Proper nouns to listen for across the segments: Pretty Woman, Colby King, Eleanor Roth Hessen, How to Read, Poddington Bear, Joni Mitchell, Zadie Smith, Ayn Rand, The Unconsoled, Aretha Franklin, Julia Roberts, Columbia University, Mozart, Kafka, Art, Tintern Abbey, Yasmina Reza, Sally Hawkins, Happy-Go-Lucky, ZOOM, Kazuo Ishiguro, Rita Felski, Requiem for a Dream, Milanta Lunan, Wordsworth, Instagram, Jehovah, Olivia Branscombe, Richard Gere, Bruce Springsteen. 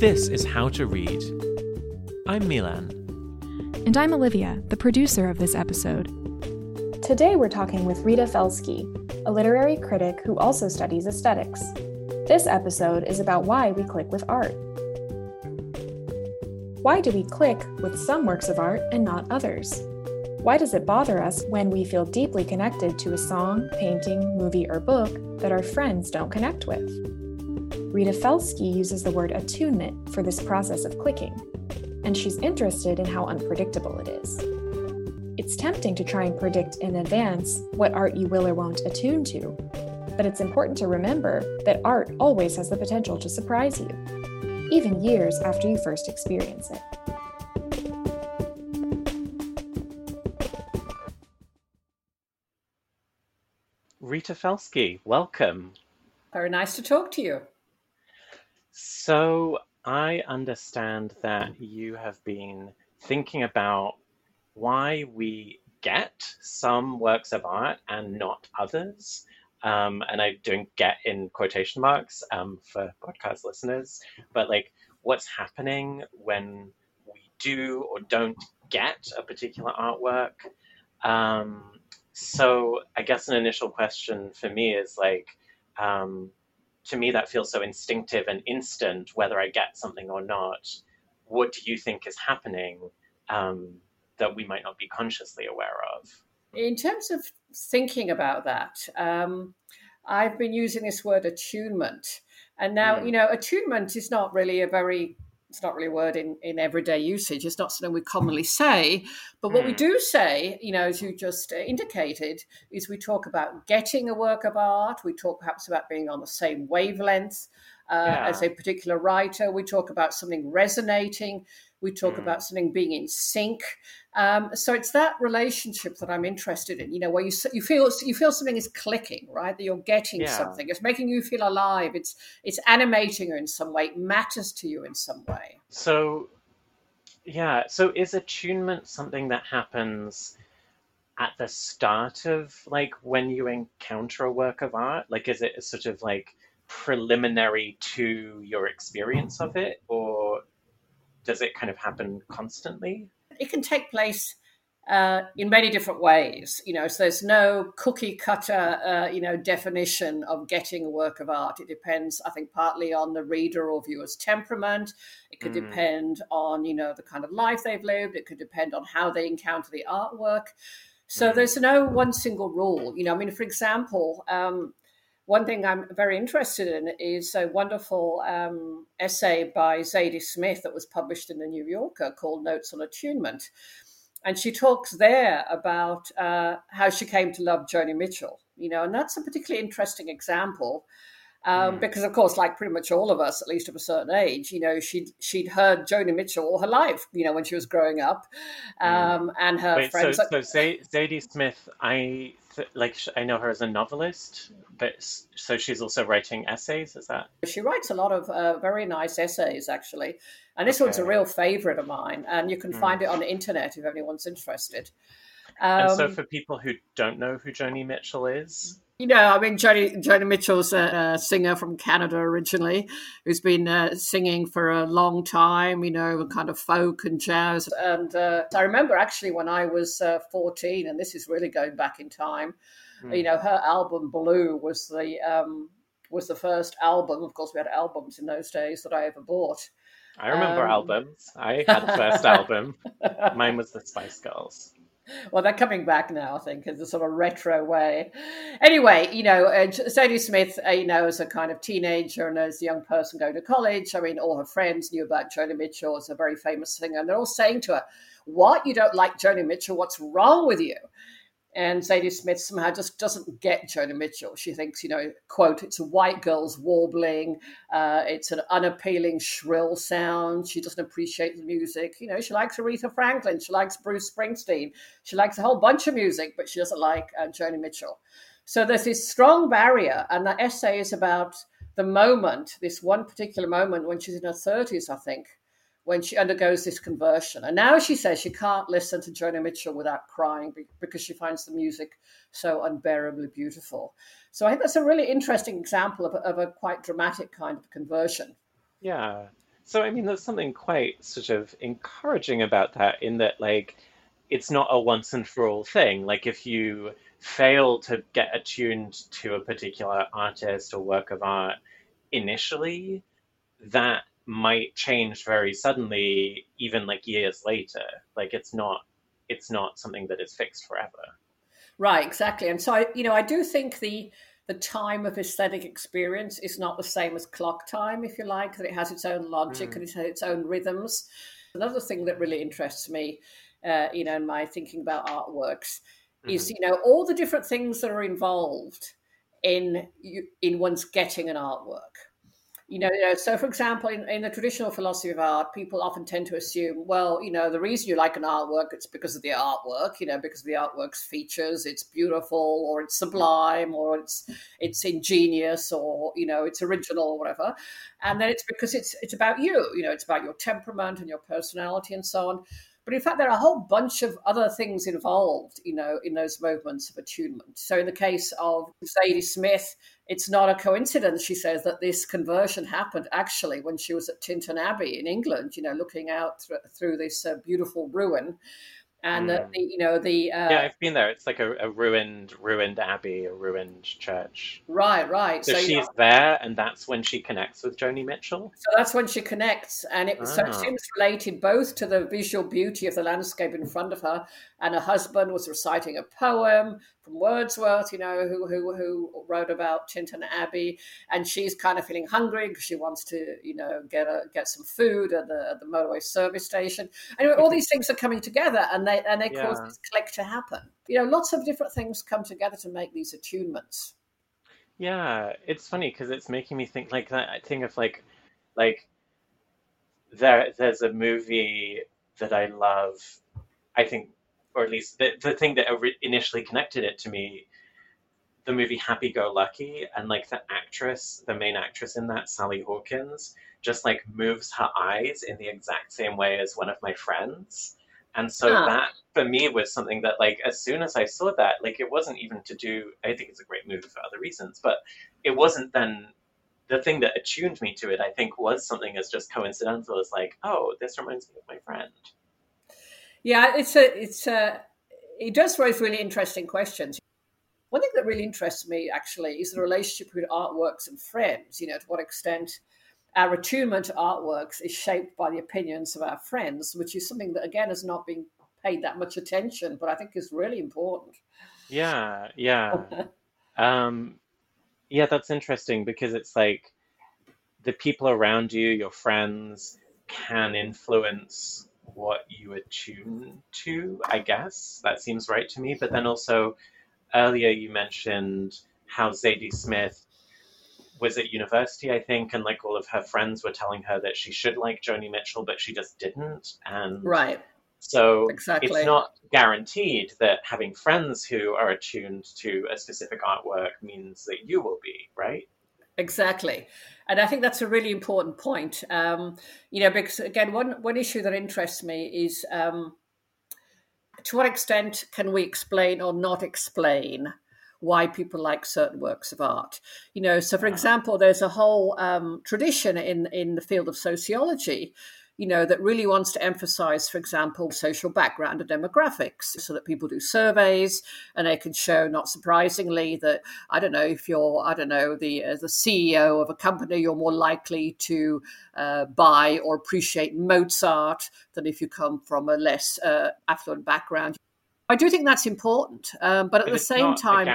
This is How to Read. I'm Milan. And I'm Olivia, the producer of this episode. Today we're talking with Rita Felski, a literary critic who also studies aesthetics. This episode is about why we click with art. Why do we click with some works of art and not others? Why does it bother us when we feel deeply connected to a song, painting, movie, or book that our friends don't connect with? Rita Felski uses the word attunement for this process of clicking, and she's interested in how unpredictable it is. It's tempting to try and predict in advance what art you will or won't attune to, but it's important to remember that art always has the potential to surprise you, even years after you first experience it. Rita Felski, welcome. Very nice to talk to you. So I understand that you have been thinking about why we get some works of art and not others. And I'm doing "get" in quotation marks for podcast listeners, but like what's happening when we do or don't get a particular artwork. So I guess an initial question for me is like, to me that feels so instinctive and instant, whether I get something or not. What do you think is happening that we might not be consciously aware of? In terms of thinking about that, I've been using this word attunement, and now attunement is not really a word in everyday usage. It's not something we commonly say, but what we do say, as you just indicated, is we talk about getting a work of art. We talk perhaps about being on the same wavelength as a particular writer. We talk about something resonating. We talk about something being in sync. So it's that relationship that I'm interested in, where you feel something is clicking, right? That you're getting something. It's making you feel alive. It's animating you in some way. It matters to you in some way. So is attunement something that happens at the start of, like, when you encounter a work of art? Like, is it a sort of, like, preliminary to your experience of it, or does it kind of happen constantly? It can take place in many different ways, so there's no cookie cutter, definition of getting a work of art. It depends, I think, partly on the reader or viewer's temperament. It could depend on, the kind of life they've lived. It could depend on how they encounter the artwork. So there's no one single rule. For example, one thing I'm very interested in is a wonderful essay by Zadie Smith that was published in The New Yorker called Notes on Attunement. And she talks there about how she came to love Joni Mitchell, and that's a particularly interesting example because, of course, like pretty much all of us, at least of a certain age, she'd heard Joni Mitchell all her life, when she was growing up, and her friends. Zadie Smith, I know her as a novelist, but so she's also writing essays, is that? She writes a lot of very nice essays, actually. And this one's a real favorite of mine. And you can find it on the internet if anyone's interested. And so for people who don't know who Joni Mitchell is? Joni Mitchell's a singer from Canada originally, who's been singing for a long time, kind of folk and jazz. And I remember actually when I was 14, and this is really going back in time, her album Blue was the first album. Of course, we had albums in those days that I ever bought. I remember albums. I had the first album. Mine was the Spice Girls. Well, they're coming back now, I think, in a sort of retro way. Anyway, Zadie Smith, as a kind of teenager and as a young person going to college, all her friends knew about Joni Mitchell as a very famous singer. And they're all saying to her, "What? You don't like Joni Mitchell? What's wrong with you?" And Zadie Smith somehow just doesn't get Joni Mitchell. She thinks, quote, it's a white girl's warbling. It's an unappealing, shrill sound. She doesn't appreciate the music. She likes Aretha Franklin. She likes Bruce Springsteen. She likes a whole bunch of music, but she doesn't like Joni Mitchell. So there's this strong barrier. And the essay is about the moment, this one particular moment when she's in her 30s, I think, when she undergoes this conversion. And now she says she can't listen to Joni Mitchell without crying because she finds the music so unbearably beautiful. So I think that's a really interesting example of a quite dramatic kind of conversion. Yeah. So, I mean, there's something quite sort of encouraging about that, in that, like, it's not a once and for all thing. Like, if you fail to get attuned to a particular artist or work of art initially, that might change very suddenly, even like years later. Like, it's not something that is fixed forever. Right, exactly. And so, I do think the time of aesthetic experience is not the same as clock time, if you like, that it has its own logic and it has its own rhythms. Another thing that really interests me, in my thinking about artworks is, all the different things that are involved in one's getting an artwork. So for example, in the traditional philosophy of art, people often tend to assume, well, the reason you like an artwork, it's because of the artwork, because of the artwork's features, it's beautiful, or it's sublime, or it's ingenious, or, it's original, or whatever. And then it's because it's about you, it's about your temperament and your personality and so on. But in fact, there are a whole bunch of other things involved, in those movements of attunement. So in the case of Zadie Smith, it's not a coincidence, she says, that this conversion happened actually when she was at Tintern Abbey in England, looking out through this beautiful ruin. And, yeah, I've been there. It's like a ruined abbey, a ruined church. Right. So she's there, and that's when she connects with Joni Mitchell? So that's when she connects. And so it seems related both to the visual beauty of the landscape in front of her, and her husband was reciting a poem from Wordsworth, who wrote about Tintern Abbey, and she's kind of feeling hungry because she wants to, get some food at the motorway service station. Anyway, all these things are coming together, and they cause this click to happen. Lots of different things come together to make these attunements. Yeah, it's funny because it's making me think like that. I think of like there's a movie that I love. I think. Or at least the thing that initially connected it to me, the movie Happy-Go-Lucky, and like the main actress in that, Sally Hawkins, just like moves her eyes in the exact same way as one of my friends. And so that for me was something that, like, as soon as I saw that, like, it wasn't even to do, I think it's a great movie for other reasons, but it wasn't then, the thing that attuned me to it, I think, was something as just coincidental as like, oh, this reminds me of my friend. Yeah, it does raise really interesting questions. One thing that really interests me, actually, is the relationship between artworks and friends, to what extent our attunement to artworks is shaped by the opinions of our friends, which is something that, again, has not been paid that much attention, but I think is really important. Yeah. Yeah, that's interesting, because it's like the people around you, your friends, can influence what you attune to, I guess. That seems right to me. But then also earlier you mentioned how Zadie Smith was at university, I think, and like all of her friends were telling her that she should like Joni Mitchell, but she just didn't. And right. So exactly. It's not guaranteed that having friends who are attuned to a specific artwork means that you will be, right? Exactly. And I think that's a really important point, because, again, one issue that interests me is to what extent can we explain or not explain why people like certain works of art? So, for example, there's a whole tradition in the field of sociology, that really wants to emphasize, for example, social background and demographics, so that people do surveys and they can show, not surprisingly, that, I don't know, if you're, I don't know, the CEO of a company, you're more likely to buy or appreciate Mozart than if you come from a less affluent background. I do think that's important, but at the same time,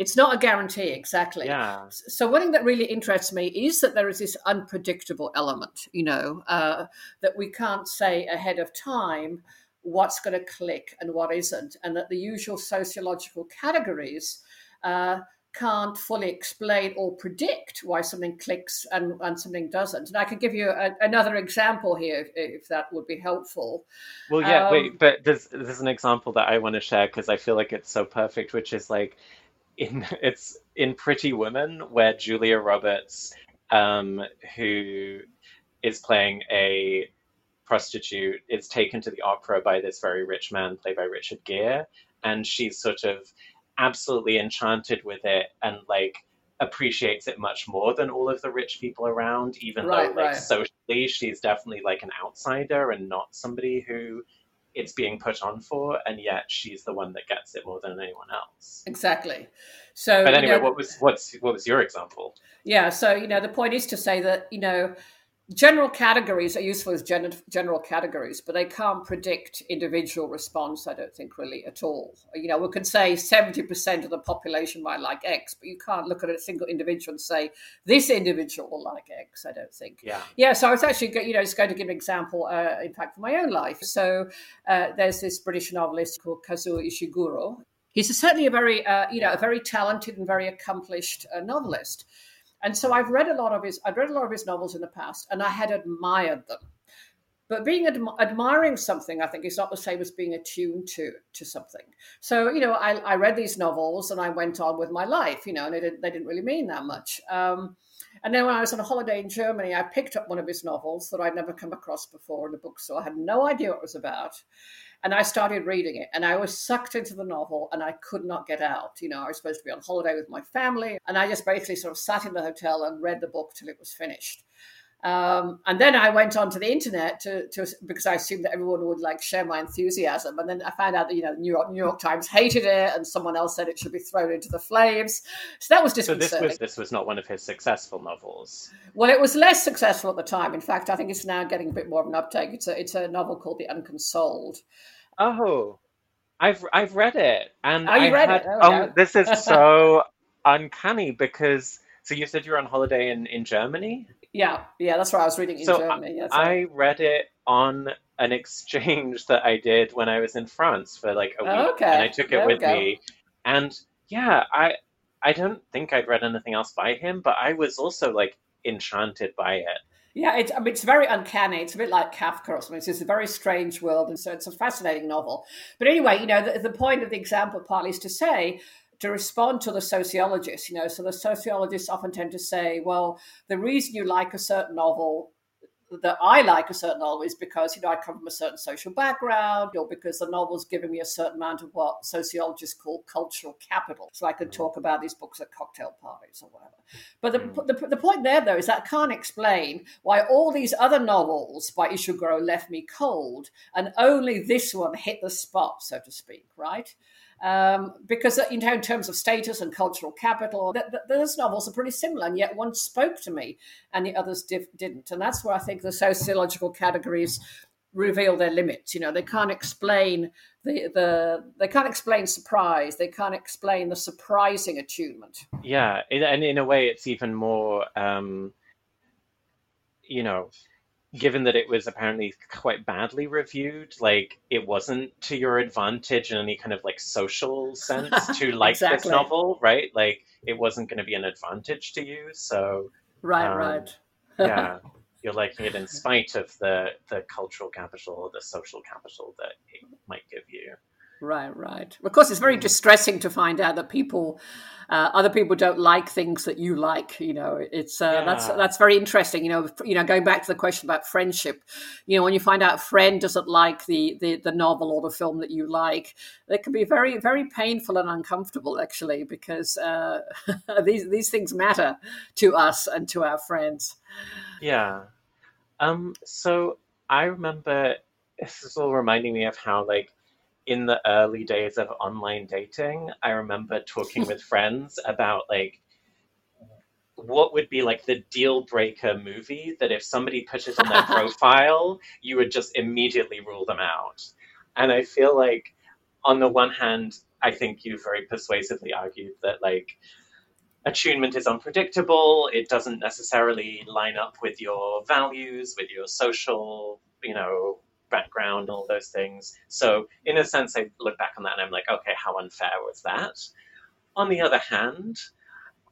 it's not a guarantee, exactly. Yeah. So one thing that really interests me is that there is this unpredictable element, that we can't say ahead of time what's going to click and what isn't, and that the usual sociological categories can't fully explain or predict why something clicks and something doesn't. And I could give you another example here if that would be helpful. Well, yeah, but there's an example that I want to share because I feel like it's so perfect, which is like in Pretty Woman, where Julia Roberts, who is playing a prostitute, is taken to the opera by this very rich man played by Richard Gere, and she's sort of absolutely enchanted with it and like appreciates it much more than all of the rich people around, even though socially she's definitely like an outsider and not somebody who it's being put on for, and yet she's the one that gets it more than anyone else. Exactly. So, but anyway, what was your example? Yeah. So, the point is to say that, general categories are useful as general categories, but they can't predict individual response, I don't think, really at all. We could say 70% of the population might like X, but you can't look at a single individual and say, this individual will like X, I don't think. Yeah, so it's actually, it's going to give an example, in fact, for my own life. So there's this British novelist called Kazuo Ishiguro. He's certainly a very, a very talented and very accomplished novelist. And so I've read a lot of his novels in the past, and I had admired them. But being admiring something, I think, is not the same as being attuned to something. So, I read these novels and I went on with my life, and they didn't really mean that much. And then when I was on a holiday in Germany, I picked up one of his novels that I'd never come across before in a bookstore. I had no idea what it was about. And I started reading it, and I was sucked into the novel, and I could not get out. I was supposed to be on holiday with my family, and I just basically sort of sat in the hotel and read the book till it was finished. And then I went onto the internet to because I assumed that everyone would like share my enthusiasm. And then I found out that New York Times hated it, and someone else said it should be thrown into the flames. So that was disconcerting. So this was not one of his successful novels. Well, it was less successful at the time. In fact, I think it's now getting a bit more of an uptake. It's a novel called The Unconsoled. Oh, I've read it, and I read it. Oh, yeah. This is so uncanny because. So you said you were on holiday in Germany? Yeah, that's right. I was reading in Germany. I read it on an exchange that I did when I was in France for like a week, and I took it with me. And yeah, I don't think I'd read anything else by him, but I was also like enchanted by it. Yeah, it's very uncanny. It's a bit like Kafka or something. It's just a very strange world, and so it's a fascinating novel. But anyway, the point of the example partly is to say, to respond to the sociologists, so the sociologists often tend to say, well, the reason you like a certain novel, that I like a certain novel, is because, I come from a certain social background, or because the novel's giving me a certain amount of what sociologists call cultural capital. So I could talk about these books at cocktail parties or whatever. But the point there, though, is that can't explain why all these other novels by Ishiguro left me cold, and only this one hit the spot, so to speak, right? Because in terms of status and cultural capital, those novels are pretty similar, and yet one spoke to me and the others didn't. And that's where I think the sociological categories reveal their limits. They can't explain they can't explain surprise. They can't explain the surprising attunement. Yeah, and in a way, it's even more, given that it was apparently quite badly reviewed, like it wasn't to your advantage in any kind of like social sense to like this novel, right? Like it wasn't going to be an advantage to you. So right. Yeah, you're liking it in spite of the cultural capital or the social capital that it might give you. Right. Of course, it's very distressing to find out that other people don't like things that you like. That's very interesting. Going back to the question about friendship, when you find out a friend doesn't like the novel or the film that you like, that can be very, very painful and uncomfortable, actually, because these things matter to us and to our friends. Yeah. So I remember this is all reminding me of how like. In the early days of online dating, I remember talking with friends about like what would be like the deal breaker movie that if somebody put it in their profile, you would just immediately rule them out. And I feel like on the one hand, I think you very persuasively argued that like attunement is unpredictable. It doesn't necessarily line up with your values, with your social, background, all those things. So in a sense, I look back on that and I'm like, okay, how unfair was that? On the other hand,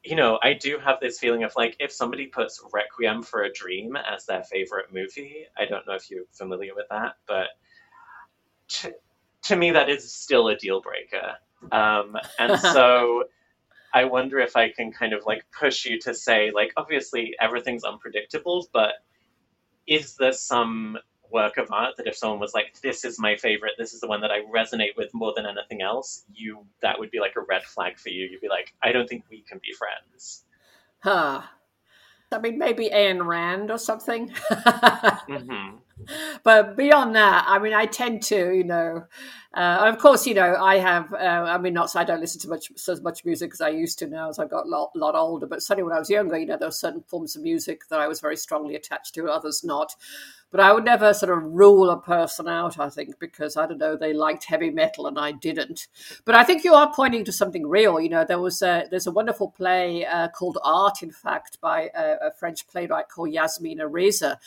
I do have this feeling of like, if somebody puts Requiem for a Dream as their favorite movie, I don't know if you're familiar with that, but to me, that is still a deal breaker. And so I wonder if I can kind of like push you to say, like, obviously everything's unpredictable, but is there some work of art that if someone was like, this is my favorite, this is the one that I resonate with more than anything else, that would be like a red flag for you. You'd be like, I don't think we can be friends. Huh. I mean, maybe Ayn Rand or something. Mm-hmm. But beyond that, I mean, I tend to, you know, of course, you know, I have, I mean, not so I don't listen to as much music as I used to now as I got a lot older. But certainly when I was younger, you know, there were certain forms of music that I was very strongly attached to, others not. But I would never sort of rule a person out, I think, because, I don't know, they liked heavy metal and I didn't. But I think you are pointing to something real. You know, there's a wonderful play called Art, in fact, by a French playwright called Yasmina Reza.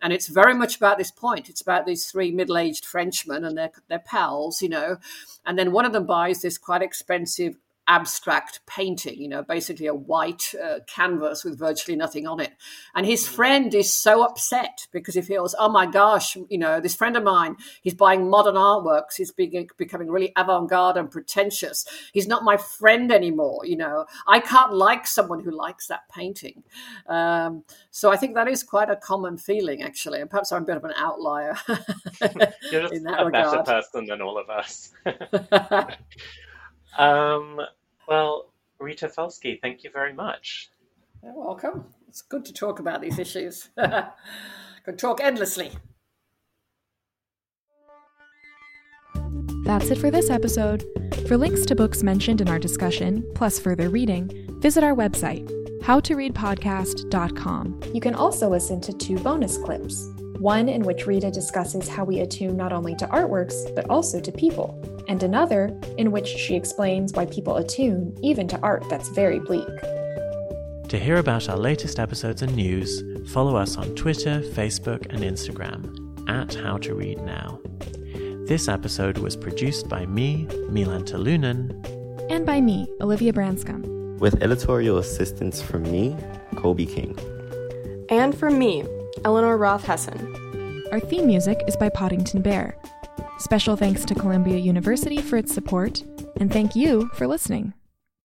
And it's very much about this point. It's about these three middle-aged Frenchmen and their pals, you know. And then one of them buys this quite expensive abstract painting, you know, basically a white canvas with virtually nothing on it. And his friend is so upset because he feels, oh my gosh, you know, this friend of mine, he's buying modern artworks, he's becoming really avant-garde and pretentious. He's not my friend anymore, you know. I can't like someone who likes that painting. So I think that is quite a common feeling, actually. And perhaps I'm a bit of an outlier. You're just a better person than all of us. Well, Rita Felski, thank you very much. You're welcome. It's good to talk about these issues. Could talk endlessly. That's it for this episode. For links to books mentioned in our discussion, plus further reading, visit our website, howtoreadpodcast.com. You can also listen to 2 bonus clips, one in which Rita discusses how we attune not only to artworks, but also to people, and another in which she explains why people attune even to art that's very bleak. To hear about our latest episodes and news, follow us on Twitter, Facebook, and Instagram @HowToReadNow. This episode was produced by me, Milanta Lunan, and by me, Olivia Branscombe, with editorial assistance from me, Colby King, and from me, Eleanor Roth Hessen. Our theme music is by Poddington Bear. Special thanks to Columbia University for its support, and thank you for listening.